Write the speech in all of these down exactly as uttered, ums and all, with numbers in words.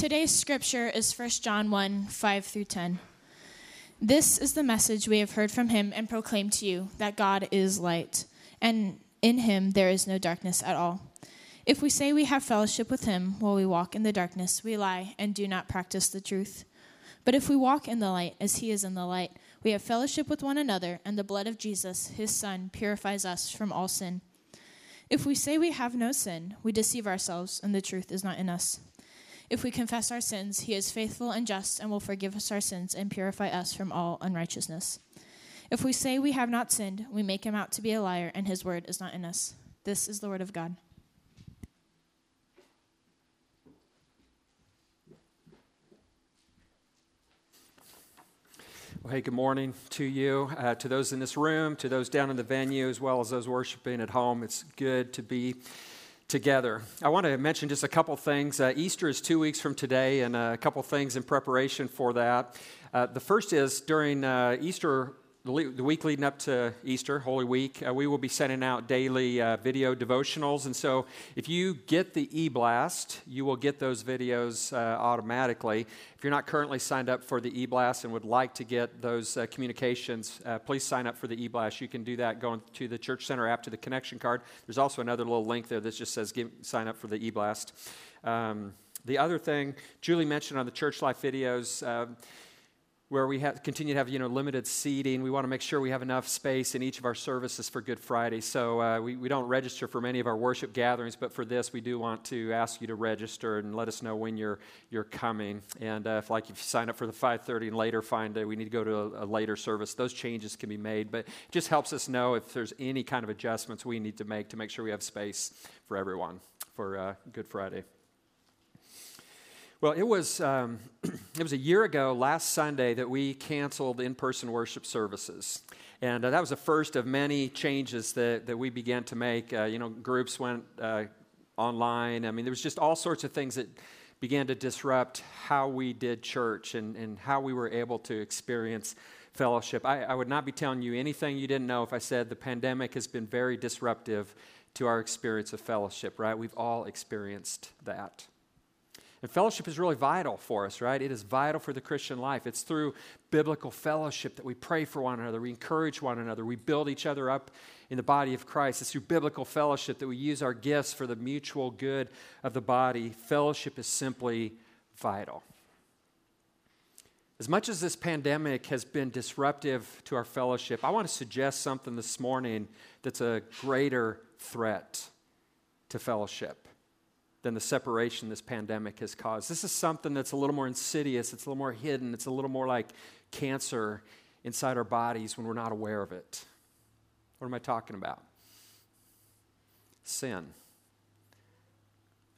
Today's scripture is First John one, five through ten. This is the message we have heard from him and proclaimed to you, that God is light, and in him there is no darkness at all. If we say we have fellowship with him while we walk in the darkness, we lie and do not practice the truth. But if we walk in the light as he is in the light, we have fellowship with one another, and the blood of Jesus, his Son, purifies us from all sin. If we say we have no sin, we deceive ourselves, and the truth is not in us. If we confess our sins, he is faithful and just and will forgive us our sins and purify us from all unrighteousness. If we say we have not sinned, we make him out to be a liar, and his word is not in us. This is the word of God. Well, hey, good morning to you, uh, to those in this room, to those down in the venue, as well as those worshiping at home. It's good to be together. I want to mention just a couple things. Uh, Easter is two weeks from today, and a couple things in preparation for that. Uh, the first is during uh, Easter, the week leading up to Easter, Holy Week, uh, we will be sending out daily uh, video devotionals. And so if you get the e-blast, you will get those videos uh, automatically. If you're not currently signed up for the e-blast and would like to get those uh, communications, uh, please sign up for the e-blast. You can do that going to the Church Center app to the connection card. There's also another little link there that just says give, sign up for the e-blast. Um, the other thing Julie mentioned on the Church Life videos, um, where we have, continue to have, you know, limited seating. We want to make sure we have enough space in each of our services for Good Friday. So uh, we, we don't register for many of our worship gatherings, but for this, we do want to ask you to register and let us know when you're you're coming. And uh, if, like, if you sign up for the five thirty and later find that we need to go to a, a later service, those changes can be made. But it just helps us know if there's any kind of adjustments we need to make to make sure we have space for everyone for uh, Good Friday. Well, it was um, it was a year ago last Sunday that we canceled in-person worship services, and uh, that was the first of many changes that, that we began to make. Uh, you know, groups went uh, online. I mean, there was just all sorts of things that began to disrupt how we did church and, and how we were able to experience fellowship. I, I would not be telling you anything you didn't know if I said the pandemic has been very disruptive to our experience of fellowship, right? We've all experienced that. And fellowship is really vital for us, right? It is vital for the Christian life. It's through biblical fellowship that we pray for one another, we encourage one another, we build each other up in the body of Christ. It's through biblical fellowship that we use our gifts for the mutual good of the body. Fellowship is simply vital. As much as this pandemic has been disruptive to our fellowship, I want to suggest something this morning that's a greater threat to fellowship than the separation this pandemic has caused. This is something that's a little more insidious, it's a little more hidden, it's a little more like cancer inside our bodies when we're not aware of it. What am I talking about? Sin.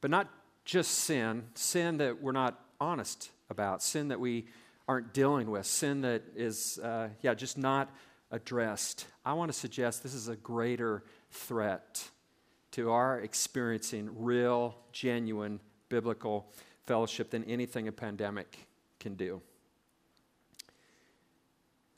But not just sin, sin that we're not honest about, sin that we aren't dealing with, sin that is, uh, yeah, just not addressed. I want to suggest this is a greater threat to our experiencing real, genuine, biblical fellowship than anything a pandemic can do.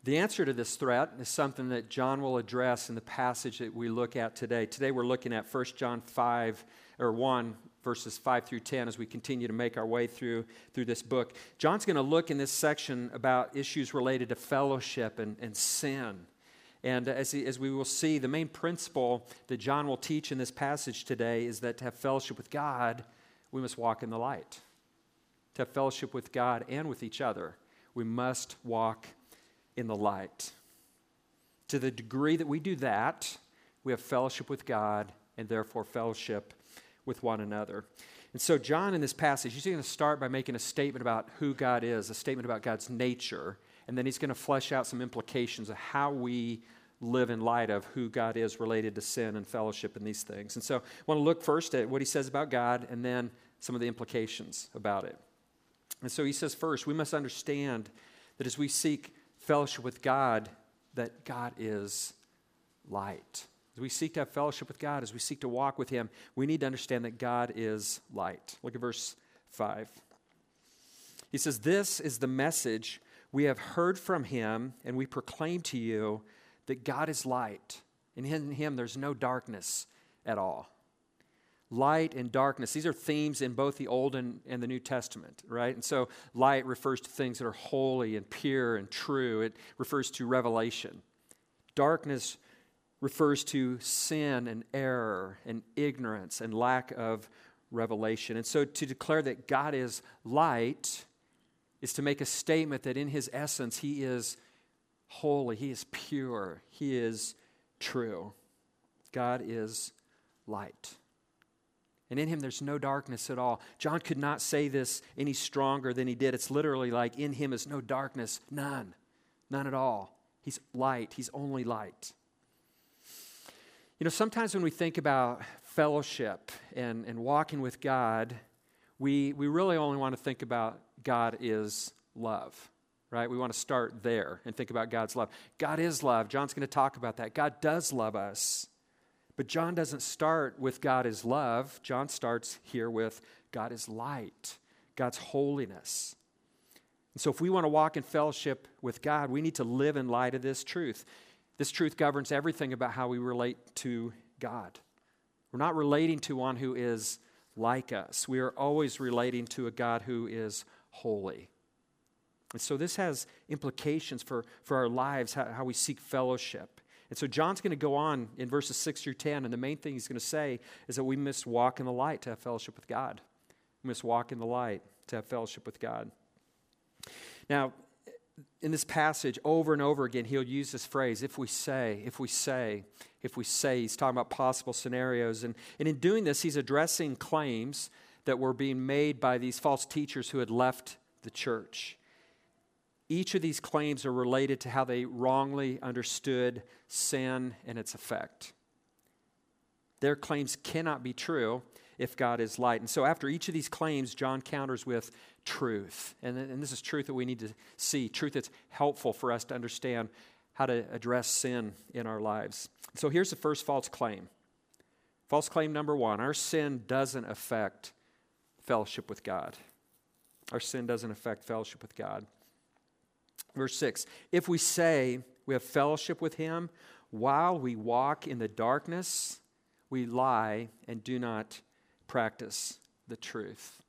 The answer to this threat is something that John will address in the passage that we look at today. Today we're looking at First John five, or one, verses five through ten as we continue to make our way through, through this book. John's going to look in this section about issues related to fellowship and, and sin. And as, he, as we will see, the main principle that John will teach in this passage today is that to have fellowship with God, we must walk in the light. To have fellowship with God and with each other, we must walk in the light. To the degree that we do that, we have fellowship with God and therefore fellowship with one another. And so John in this passage, he's going to start by making a statement about who God is, a statement about God's nature. And then he's going to flesh out some implications of how we live in light of who God is related to sin and fellowship and these things. And so I want to look first at what he says about God and then some of the implications about it. And so he says first, we must understand that as we seek fellowship with God, that God is light. As we seek to have fellowship with God, as we seek to walk with him, we need to understand that God is light. Look at verse five. He says, this is the message we have heard from him, and we proclaim to you that God is light, and in him there's no darkness at all. light and darkness. These are themes in both the Old and, and the New Testament, right? And so light refers to things that are holy and pure and true. It refers to revelation. Darkness refers to sin and error and ignorance and lack of revelation. And so to declare that God is light is to make a statement that in his essence he is holy, he is pure, he is true. God is light. And in him there's no darkness at all. John could not say this any stronger than he did. It's literally like in him is no darkness, none, none at all. He's light, he's only light. You know, sometimes when we think about fellowship and, and walking with God, we, we really only want to think about God is love, right? We want to start there and think about God's love. God is love. John's going to talk about that. God does love us. But John doesn't start with God is love. John starts here with God is light, God's holiness. And so if we want to walk in fellowship with God, we need to live in light of this truth. This truth governs everything about how we relate to God. We're not relating to one who is like us. We are always relating to a God who is holy. And so this has implications for, for our lives, how, how we seek fellowship. And so John's going to go on in verses six through ten, and the main thing he's going to say is that we must walk in the light to have fellowship with God. We must walk in the light to have fellowship with God. Now, in this passage, over and over again, he'll use this phrase, if we say, if we say, if we say. He's talking about possible scenarios. And, and in doing this, he's addressing claims that were being made by these false teachers who had left the church. Each of these claims are related to how they wrongly understood sin and its effect. Their claims cannot be true if God is light. And so after each of these claims, John counters with truth. And, and this is truth that we need to see, truth that's helpful for us to understand how to address sin in our lives. So here's the first false claim. False claim number one, our sin doesn't affect fellowship with God. Our sin doesn't affect fellowship with God. Verse six, if we say we have fellowship with him while we walk in the darkness, we lie and do not practice the truth.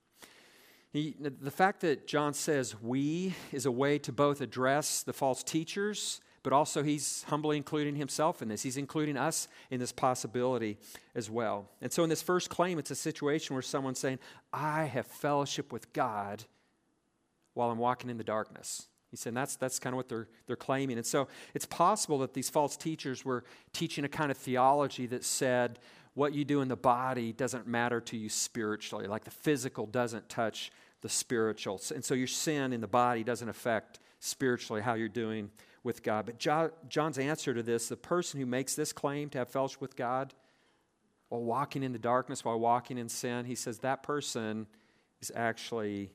He, the fact that John says we is a way to both address the false teachers, but also he's humbly including himself in this. He's including us in this possibility as well. And so in this first claim, it's a situation where someone's saying, I have fellowship with God while I'm walking in the darkness. He said, that's that's kind of what they're they're claiming. And so it's possible that these false teachers were teaching a kind of theology that said what you do in the body doesn't matter to you spiritually, like the physical doesn't touch the spiritual. And so your sin in the body doesn't affect spiritually how you're doing with God. But John, John's answer to this, the person who makes this claim to have fellowship with God while walking in the darkness, while walking in sin, he says that person is actually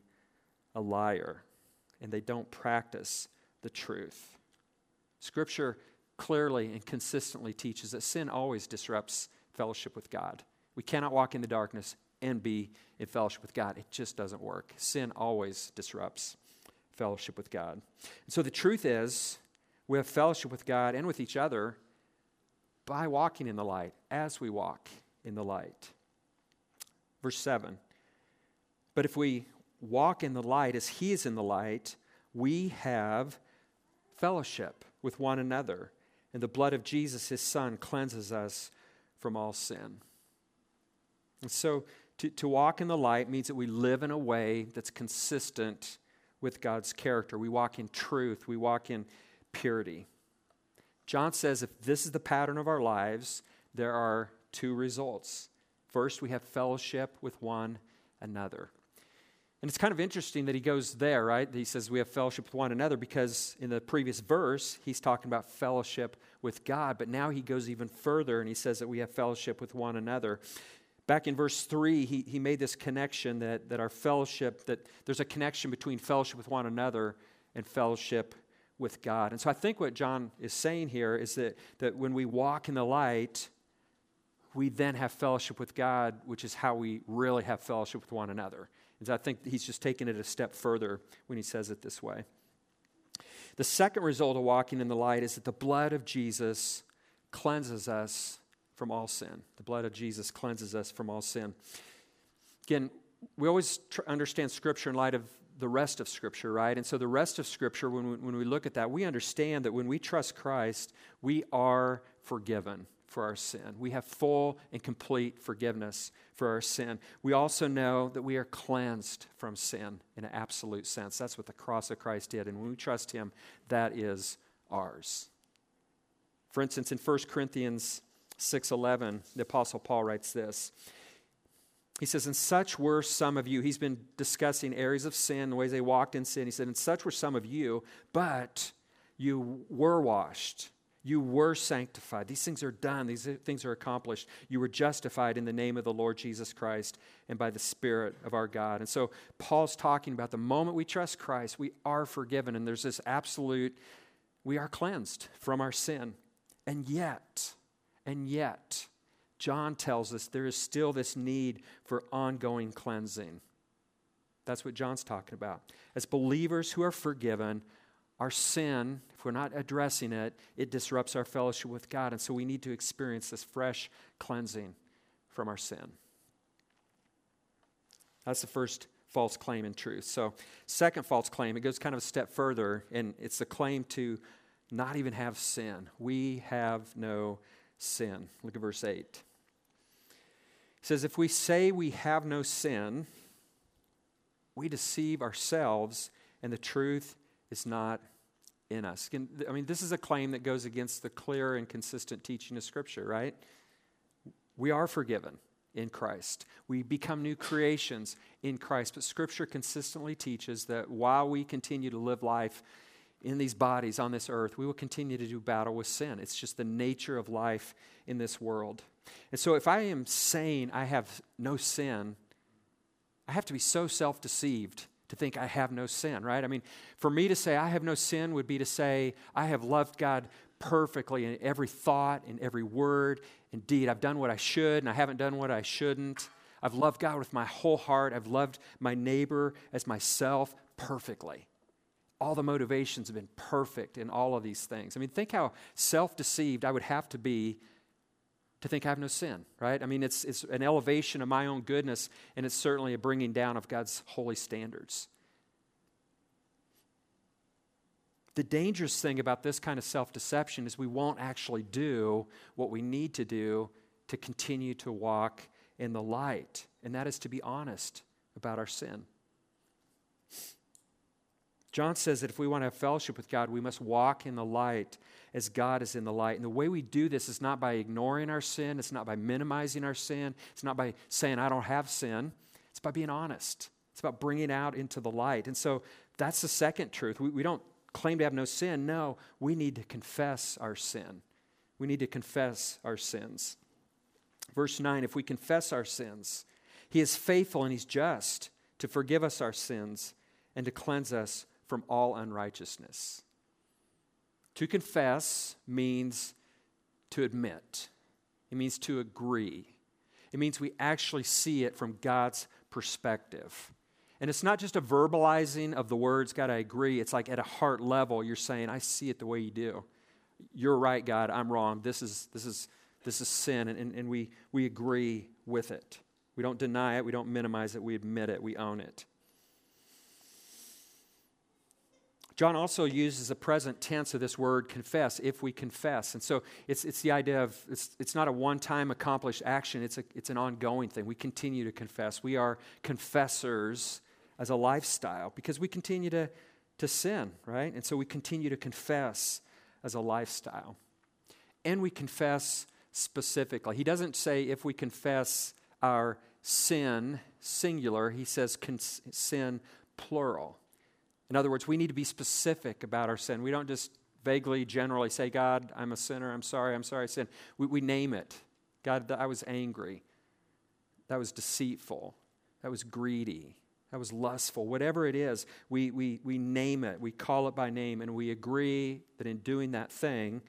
a liar. And they don't practice the truth. Scripture clearly and consistently teaches that sin always disrupts fellowship with God. We cannot walk in the darkness and be in fellowship with God. It just doesn't work. Sin always disrupts fellowship with God. And so the truth is, we have fellowship with God and with each other by walking in the light, as we walk in the light. Verse seven, but if we walk in the light as he is in the light, we have fellowship with one another. And the blood of Jesus, his son, cleanses us from all sin. And so to, to walk in the light means that we live in a way that's consistent with God's character. We walk in truth. We walk in purity. John says if this is the pattern of our lives, there are two results. First, we have fellowship with one another. And it's kind of interesting that he goes there, right? He says we have fellowship with one another because in the previous verse, he's talking about fellowship with God. But now he goes even further and he says that we have fellowship with one another. Back in verse three, he, he made this connection that, that our fellowship, that there's a connection between fellowship with one another and fellowship with God. And so I think what John is saying here is that, that when we walk in the light, we then have fellowship with God, which is how we really have fellowship with one another. I think he's just taking it a step further when he says it this way. The second result of walking in the light is that the blood of Jesus cleanses us from all sin. The blood of Jesus cleanses us from all sin. Again, we always tr- understand Scripture in light of the rest of Scripture, right? And so the rest of Scripture, when we, when we look at that, we understand that when we trust Christ, we are forgiven for our sin. We have full and complete forgiveness for our sin. We also know that we are cleansed from sin in an absolute sense. That's what the cross of Christ did. And when we trust Him, that is ours. For instance, in First Corinthians six eleven, the Apostle Paul writes this. He says, and such were some of you. He's been discussing areas of sin, the ways they walked in sin. He said, and such were some of you, but you were washed. You were sanctified. These things are done. These things are accomplished. You were justified in the name of the Lord Jesus Christ and by the Spirit of our God. And so Paul's talking about the moment we trust Christ, we are forgiven. And there's this absolute, we are cleansed from our sin. And yet, and yet, John tells us there is still this need for ongoing cleansing. That's what John's talking about. As believers who are forgiven, our sin, if we're not addressing it, it disrupts our fellowship with God. And so we need to experience this fresh cleansing from our sin. That's the first false claim in truth. So, second false claim, it goes kind of a step further, and it's the claim to not even have sin. We have no sin. Look at verse eight. It says, if we say we have no sin, we deceive ourselves, and the truth is not in us. I mean, this is a claim that goes against the clear and consistent teaching of Scripture, right? We are forgiven in Christ. We become new creations in Christ. But Scripture consistently teaches that while we continue to live life in these bodies on this earth, we will continue to do battle with sin. It's just the nature of life in this world. And so if I am saying I have no sin, I have to be so self-deceived to think I have no sin, right? I mean, for me to say I have no sin would be to say I have loved God perfectly in every thought, in every word, and deed. I've done what I should, and I haven't done what I shouldn't. I've loved God with my whole heart. I've loved my neighbor as myself perfectly. All the motivations have been perfect in all of these things. I mean, think how self-deceived I would have to be to think I have no sin, right? I mean, it's it's an elevation of my own goodness, and it's certainly a bringing down of God's holy standards. The dangerous thing about this kind of self-deception is we won't actually do what we need to do to continue to walk in the light, and that is to be honest about our sin. John says that if we want to have fellowship with God, we must walk in the light as God is in the light. And the way we do this is not by ignoring our sin. It's not by minimizing our sin. It's not by saying, I don't have sin. It's by being honest. It's about bringing out into the light. And so that's the second truth. We, we don't claim to have no sin. No, we need to confess our sin. We need to confess our sins. Verse nine, if we confess our sins, He is faithful and He's just to forgive us our sins and to cleanse us from all unrighteousness. To confess means to admit. It means to agree. It means we actually see it from God's perspective. And it's not just a verbalizing of the words, God, I agree. It's like at a heart level, you're saying, I see it the way you do. You're right, God, I'm wrong. This is this is this is sin, and, and, and we we agree with it. We don't deny it, we don't minimize it, we admit it, we own it. John also uses the present tense of this word confess, if we confess. And so it's it's the idea of, it's it's not a one-time accomplished action, it's a, it's an ongoing thing. We continue to confess. We are confessors as a lifestyle because we continue to, to sin, right? And so we continue to confess as a lifestyle. And we confess specifically. He doesn't say if we confess our sin, singular. He says cons- sin, plural. In other words, we need to be specific about our sin. We don't just vaguely, generally say, God, I'm a sinner. I'm sorry. I'm sorry I sinned. We, we name it. God, I was angry. That was deceitful. That was greedy. That was lustful. Whatever it is, we, we, we name it. We call it by name, and we agree that in doing that thing,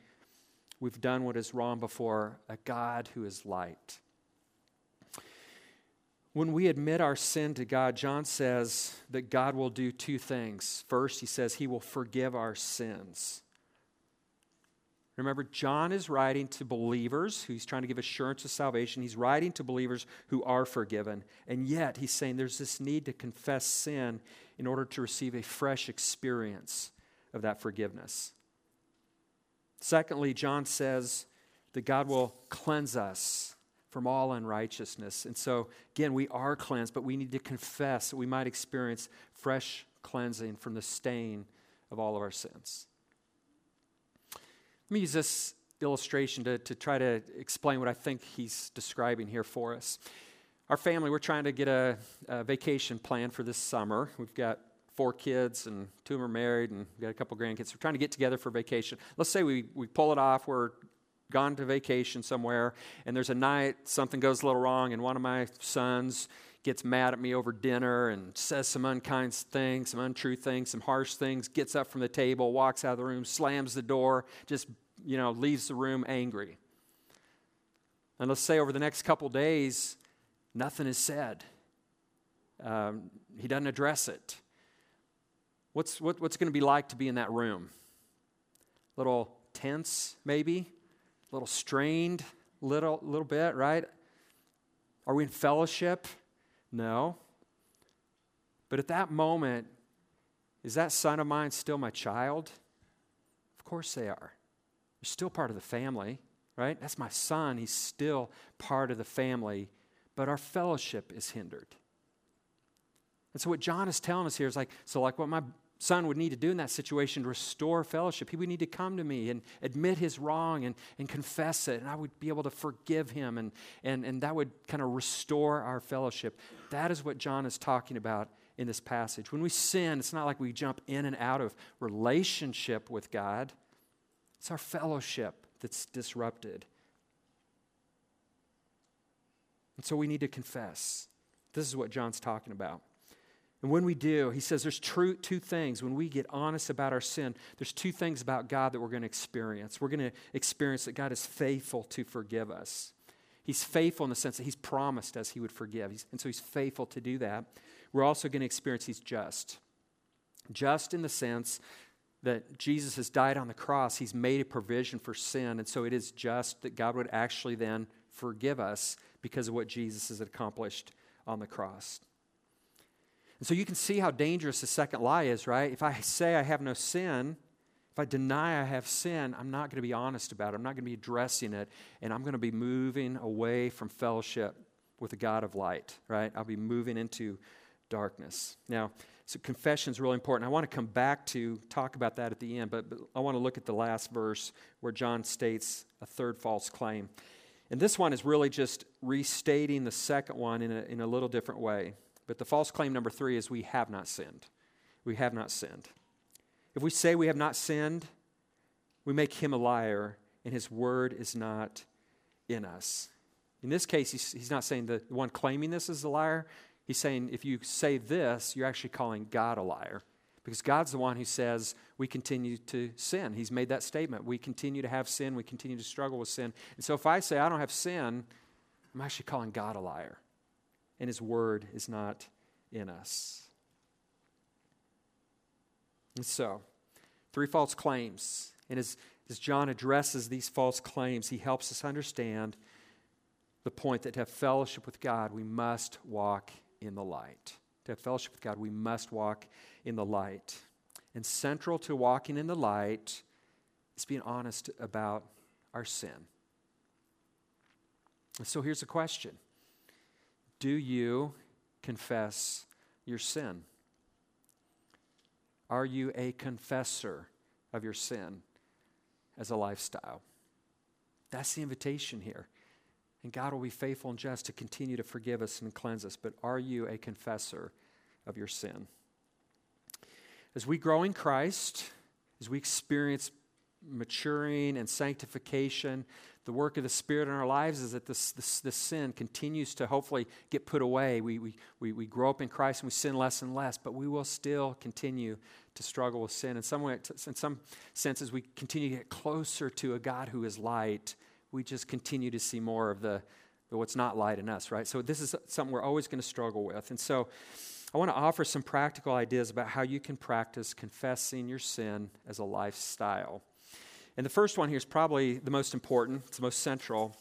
we've done what is wrong before a God who is light. When we admit our sin to God, John says that God will do two things. First, he says he will forgive our sins. Remember, John is writing to believers who he's trying to give assurance of salvation. He's writing to believers who are forgiven. And yet, he's saying there's this need to confess sin in order to receive a fresh experience of that forgiveness. Secondly, John says that God will cleanse us from all unrighteousness. And so, again, we are cleansed, but we need to confess that we might experience fresh cleansing from the stain of all of our sins. Let me use this illustration to, to try to explain what I think he's describing here for us. Our family, we're trying to get a, a vacation plan for this summer. We've got four kids, and two of them are married, and we've got a couple grandkids. We're trying to get together for vacation. Let's say we, we pull it off. We're gone to vacation somewhere, and there's a night something goes a little wrong, and one of my sons gets mad at me over dinner and says some unkind things, some untrue things, some harsh things, gets up from the table, walks out of the room, slams the door, just, you know, leaves the room angry. And let's say over the next couple days, nothing is said. Um, he doesn't address it. What's what, what's going to be like to be in that room? A little tense, maybe? A little strained, little little bit, right? Are we in fellowship? No. But at that moment, is that son of mine still my child? Of course they are. They're still part of the family, right? That's my son. He's still part of the family. But our fellowship is hindered. And so what John is telling us here is like, so like what my son would need to do in that situation to restore fellowship, he would need to come to me and admit his wrong and, and confess it, and I would be able to forgive him, and, and, and that would kind of restore our fellowship. That is what John is talking about in this passage. When we sin, it's not like we jump in and out of relationship with God. It's our fellowship that's disrupted. And so we need to confess. This is what John's talking about. And when we do, he says there's true two things. When we get honest about our sin, there's two things about God that we're going to experience. We're going to experience that God is faithful to forgive us. He's faithful in the sense that he's promised us he would forgive. He's, and so he's faithful to do that. We're also going to experience he's just. Just in the sense that Jesus has died on the cross. He's made a provision for sin. And so it is just that God would actually then forgive us because of what Jesus has accomplished on the cross. And so you can see how dangerous the second lie is, right? If I say I have no sin, if I deny I have sin, I'm not going to be honest about it. I'm not going to be addressing it. And I'm going to be moving away from fellowship with the God of light, right? I'll be moving into darkness. Now, so confession is really important. I want to come back to talk about that at the end, but, but I want to look at the last verse where John states a third false claim. And this one is really just restating the second one in a, in a little different way. But the false claim number three is we have not sinned. We have not sinned. If we say we have not sinned, we make him a liar, and his word is not in us. In this case, he's, he's not saying the one claiming this is a liar. He's saying if you say this, you're actually calling God a liar, because God's the one who says we continue to sin. He's made that statement. We continue to have sin. We continue to struggle with sin. And so if I say I don't have sin, I'm actually calling God a liar, and his word is not in us. And so, three false claims. And as, as John addresses these false claims, he helps us understand the point that to have fellowship with God, we must walk in the light. To have fellowship with God, we must walk in the light. And central to walking in the light is being honest about our sin. And so here's the question. Do you confess your sin? Are you a confessor of your sin as a lifestyle? That's the invitation here. And God will be faithful and just to continue to forgive us and cleanse us. But are you a confessor of your sin? As we grow in Christ, as we experience maturing and sanctification, the work of the Spirit in our lives is that this, this, this sin continues to hopefully get put away. We, we, we, we grow up in Christ and we sin less and less, but we will still continue to struggle with sin. In some way, in some senses, we continue to get closer to a God who is light. We just continue to see more of the, the what's not light in us, right? So this is something we're always going to struggle with. And so I want to offer some practical ideas about how you can practice confessing your sin as a lifestyle. And the first one here is probably the most important. It's the most central.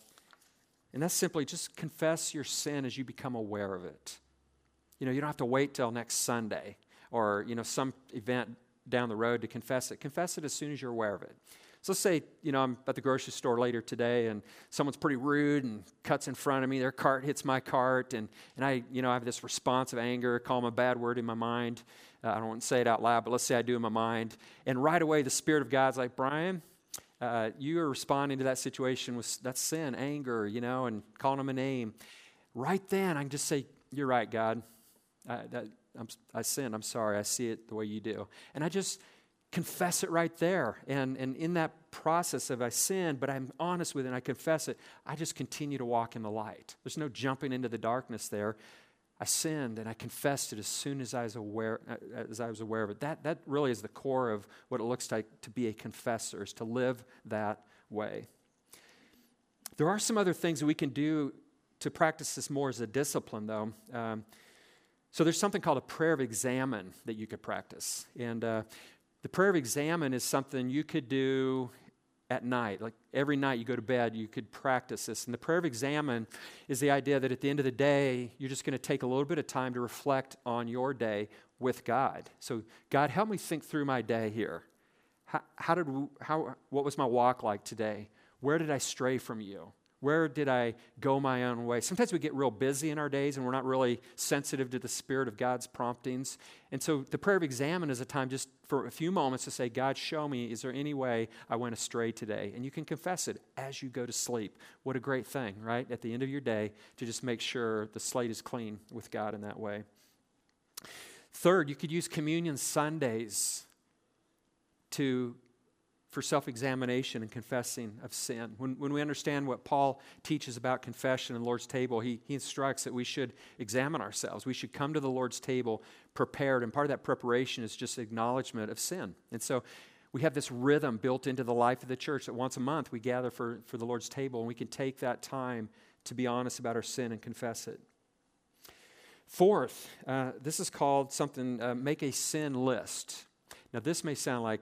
And that's simply just confess your sin as you become aware of it. You know, you don't have to wait till next Sunday or, you know, some event down the road to confess it. Confess it as soon as you're aware of it. So let's say, you know, I'm at the grocery store later today and someone's pretty rude and cuts in front of me. Their cart hits my cart and, and I, you know, I have this response of anger, call them a bad word in my mind. Uh, I don't want to say it out loud, but let's say I do in my mind. And right away, the Spirit of God's like, Brian, uh, you are responding to that situation with that's sin, anger, you know, and calling them a name. Right then, I can just say, you're right, God. I, that, I'm, I sinned. I'm sorry. I see it the way you do. And I just confess it right there. And, and in that process of I sin, but I'm honest with it and I confess it, I just continue to walk in the light. There's no jumping into the darkness there. I sinned and I confessed it as soon as I was aware, as I was aware of it. That, that really is the core of what it looks like to be a confessor, is to live that way. There are some other things that we can do to practice this more as a discipline, though. Um, so there's something called a prayer of examine that you could practice. And uh, the prayer of examine is something you could do at night. Like every night you go to bed, you could practice this. And the prayer of examine is the idea that at the end of the day, you're just going to take a little bit of time to reflect on your day with God. So, God, help me think through my day here. How, how did how what was my walk like today? Where did I stray from you? Where did I go my own way? Sometimes we get real busy in our days and we're not really sensitive to the Spirit of God's promptings. And so the prayer of examine is a time just for a few moments to say, God, show me, is there any way I went astray today? And you can confess it as you go to sleep. What a great thing, right? At the end of your day to just make sure the slate is clean with God in that way. Third, you could use communion Sundays to for self-examination and confessing of sin. When, when we understand what Paul teaches about confession in the Lord's table, he, he instructs that we should examine ourselves. We should come to the Lord's table prepared, and part of that preparation is just acknowledgement of sin. And so we have this rhythm built into the life of the church that once a month we gather for, for the Lord's table, and we can take that time to be honest about our sin and confess it. Fourth, uh, this is called something, uh, make a sin list. Now this may sound like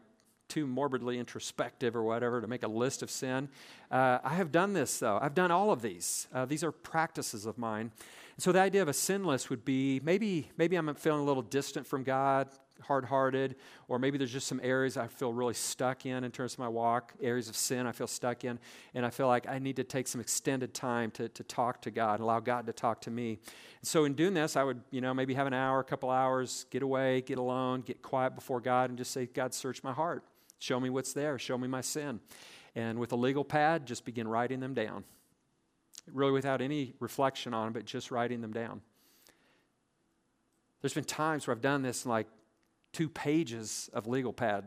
too morbidly introspective or whatever to make a list of sin. Uh, I have done this, though. I've done all of these. Uh, these are practices of mine. And so the idea of a sin list would be maybe maybe I'm feeling a little distant from God, hard-hearted, or maybe there's just some areas I feel really stuck in in terms of my walk, areas of sin I feel stuck in, and I feel like I need to take some extended time to, to talk to God, allow God to talk to me. And so in doing this, I would, you know, maybe have an hour, a couple hours, get away, get alone, get quiet before God, and just say, God, search my heart. Show me what's there. Show me my sin. And with a legal pad, just begin writing them down. Really without any reflection on them, but just writing them down. There's been times where I've done this and like two pages of legal pad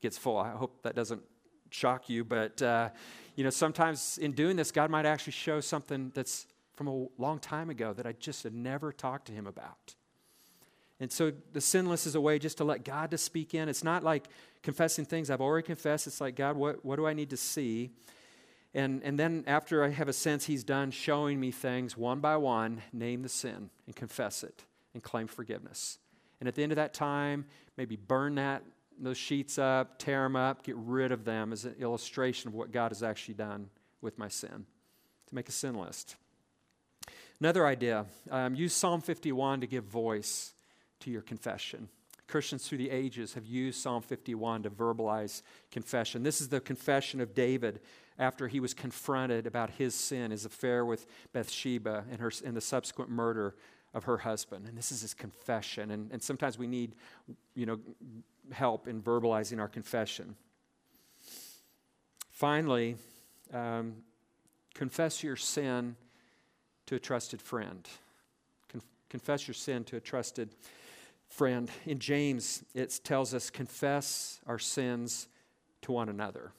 gets full. I hope that doesn't shock you, but uh, you know, sometimes in doing this, God might actually show something that's from a long time ago that I just had never talked to him about. And so the sin list is a way just to let God to speak in. It's not like confessing things I've already confessed. It's like, God, what, what do I need to see? And, and then after I have a sense he's done showing me things one by one, name the sin and confess it and claim forgiveness. And at the end of that time, maybe burn that those sheets up, tear them up, get rid of them as an illustration of what God has actually done with my sin, to make a sin list. Another idea, um, use Psalm fifty-one to give voice to your confession. Christians through the ages have used Psalm fifty-one to verbalize confession. This is the confession of David after he was confronted about his sin, his affair with Bathsheba and her and the subsequent murder of her husband. And this is his confession. And, and sometimes we need, you know, help in verbalizing our confession. Finally, um, confess your sin to a trusted friend. Con- confess your sin to a trusted friend. Friend, in James, it tells us, confess our sins to one another.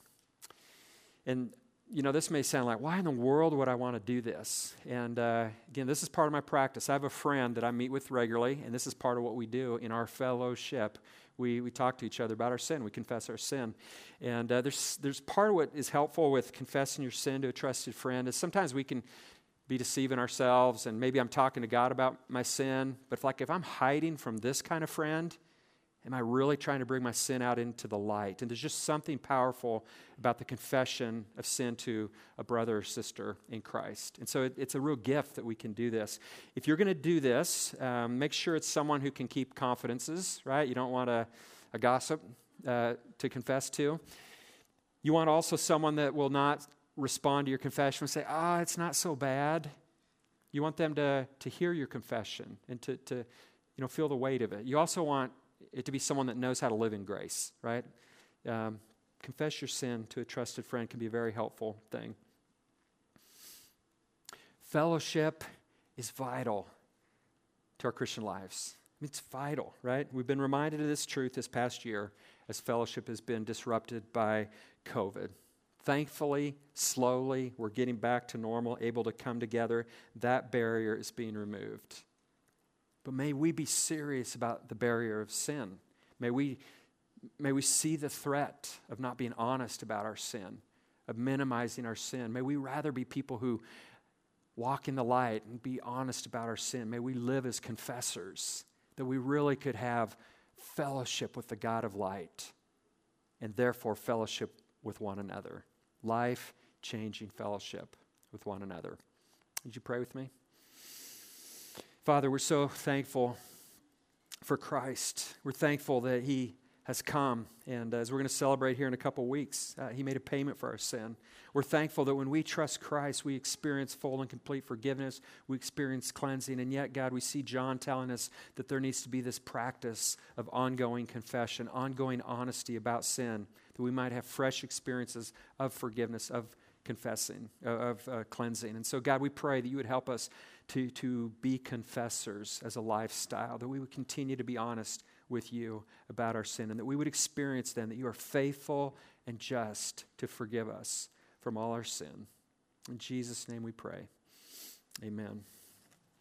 And, you know, this may sound like, why in the world would I want to do this? And, uh, again, this is part of my practice. I have a friend that I meet with regularly, and this is part of what we do in our fellowship. We we talk to each other about our sin. We confess our sin. And uh, there's, there's part of what is helpful with confessing your sin to a trusted friend is sometimes we can be deceiving ourselves, and maybe I'm talking to God about my sin, but if, like if I'm hiding from this kind of friend, Am I really trying to bring my sin out into the light? And there's just something powerful about the confession of sin to a brother or sister in Christ. And so it, it's a real gift that we can do this. If you're going to do this, um, make sure it's someone who can keep confidences, right? You don't want a, a gossip uh, to confess to. You want also someone that will not respond to your confession and say, ah, oh, it's not so bad. You want them to, to hear your confession and to, to you know, feel the weight of it. You also want it to be someone that knows how to live in grace, right? Um, confess your sin to a trusted friend can be a very helpful thing. Fellowship is vital to our Christian lives. I mean, it's vital, right? We've been reminded of this truth this past year as fellowship has been disrupted by COVID. Thankfully, slowly, we're getting back to normal, able to come together. That barrier is being removed. But may we be serious about the barrier of sin. May we, may we see the threat of not being honest about our sin, of minimizing our sin. May we rather be people who walk in the light and be honest about our sin. May we live as confessors, that we really could have fellowship with the God of light and therefore fellowship with one another. Life-changing fellowship with one another. Would you pray with me? Father, we're so thankful for Christ. We're thankful that he has come, and as we're going to celebrate here in a couple weeks, uh, he made a payment for our sin. We're thankful that when we trust Christ, we experience full and complete forgiveness. We experience cleansing, and yet, God, we see John telling us that there needs to be this practice of ongoing confession, ongoing honesty about sin, that we might have fresh experiences of forgiveness, of confessing, of uh, cleansing. And so, God, we pray that you would help us to, to be confessors as a lifestyle, that we would continue to be honest with you about our sin, and that we would experience then that you are faithful and just to forgive us from all our sin. In Jesus' name we pray. Amen.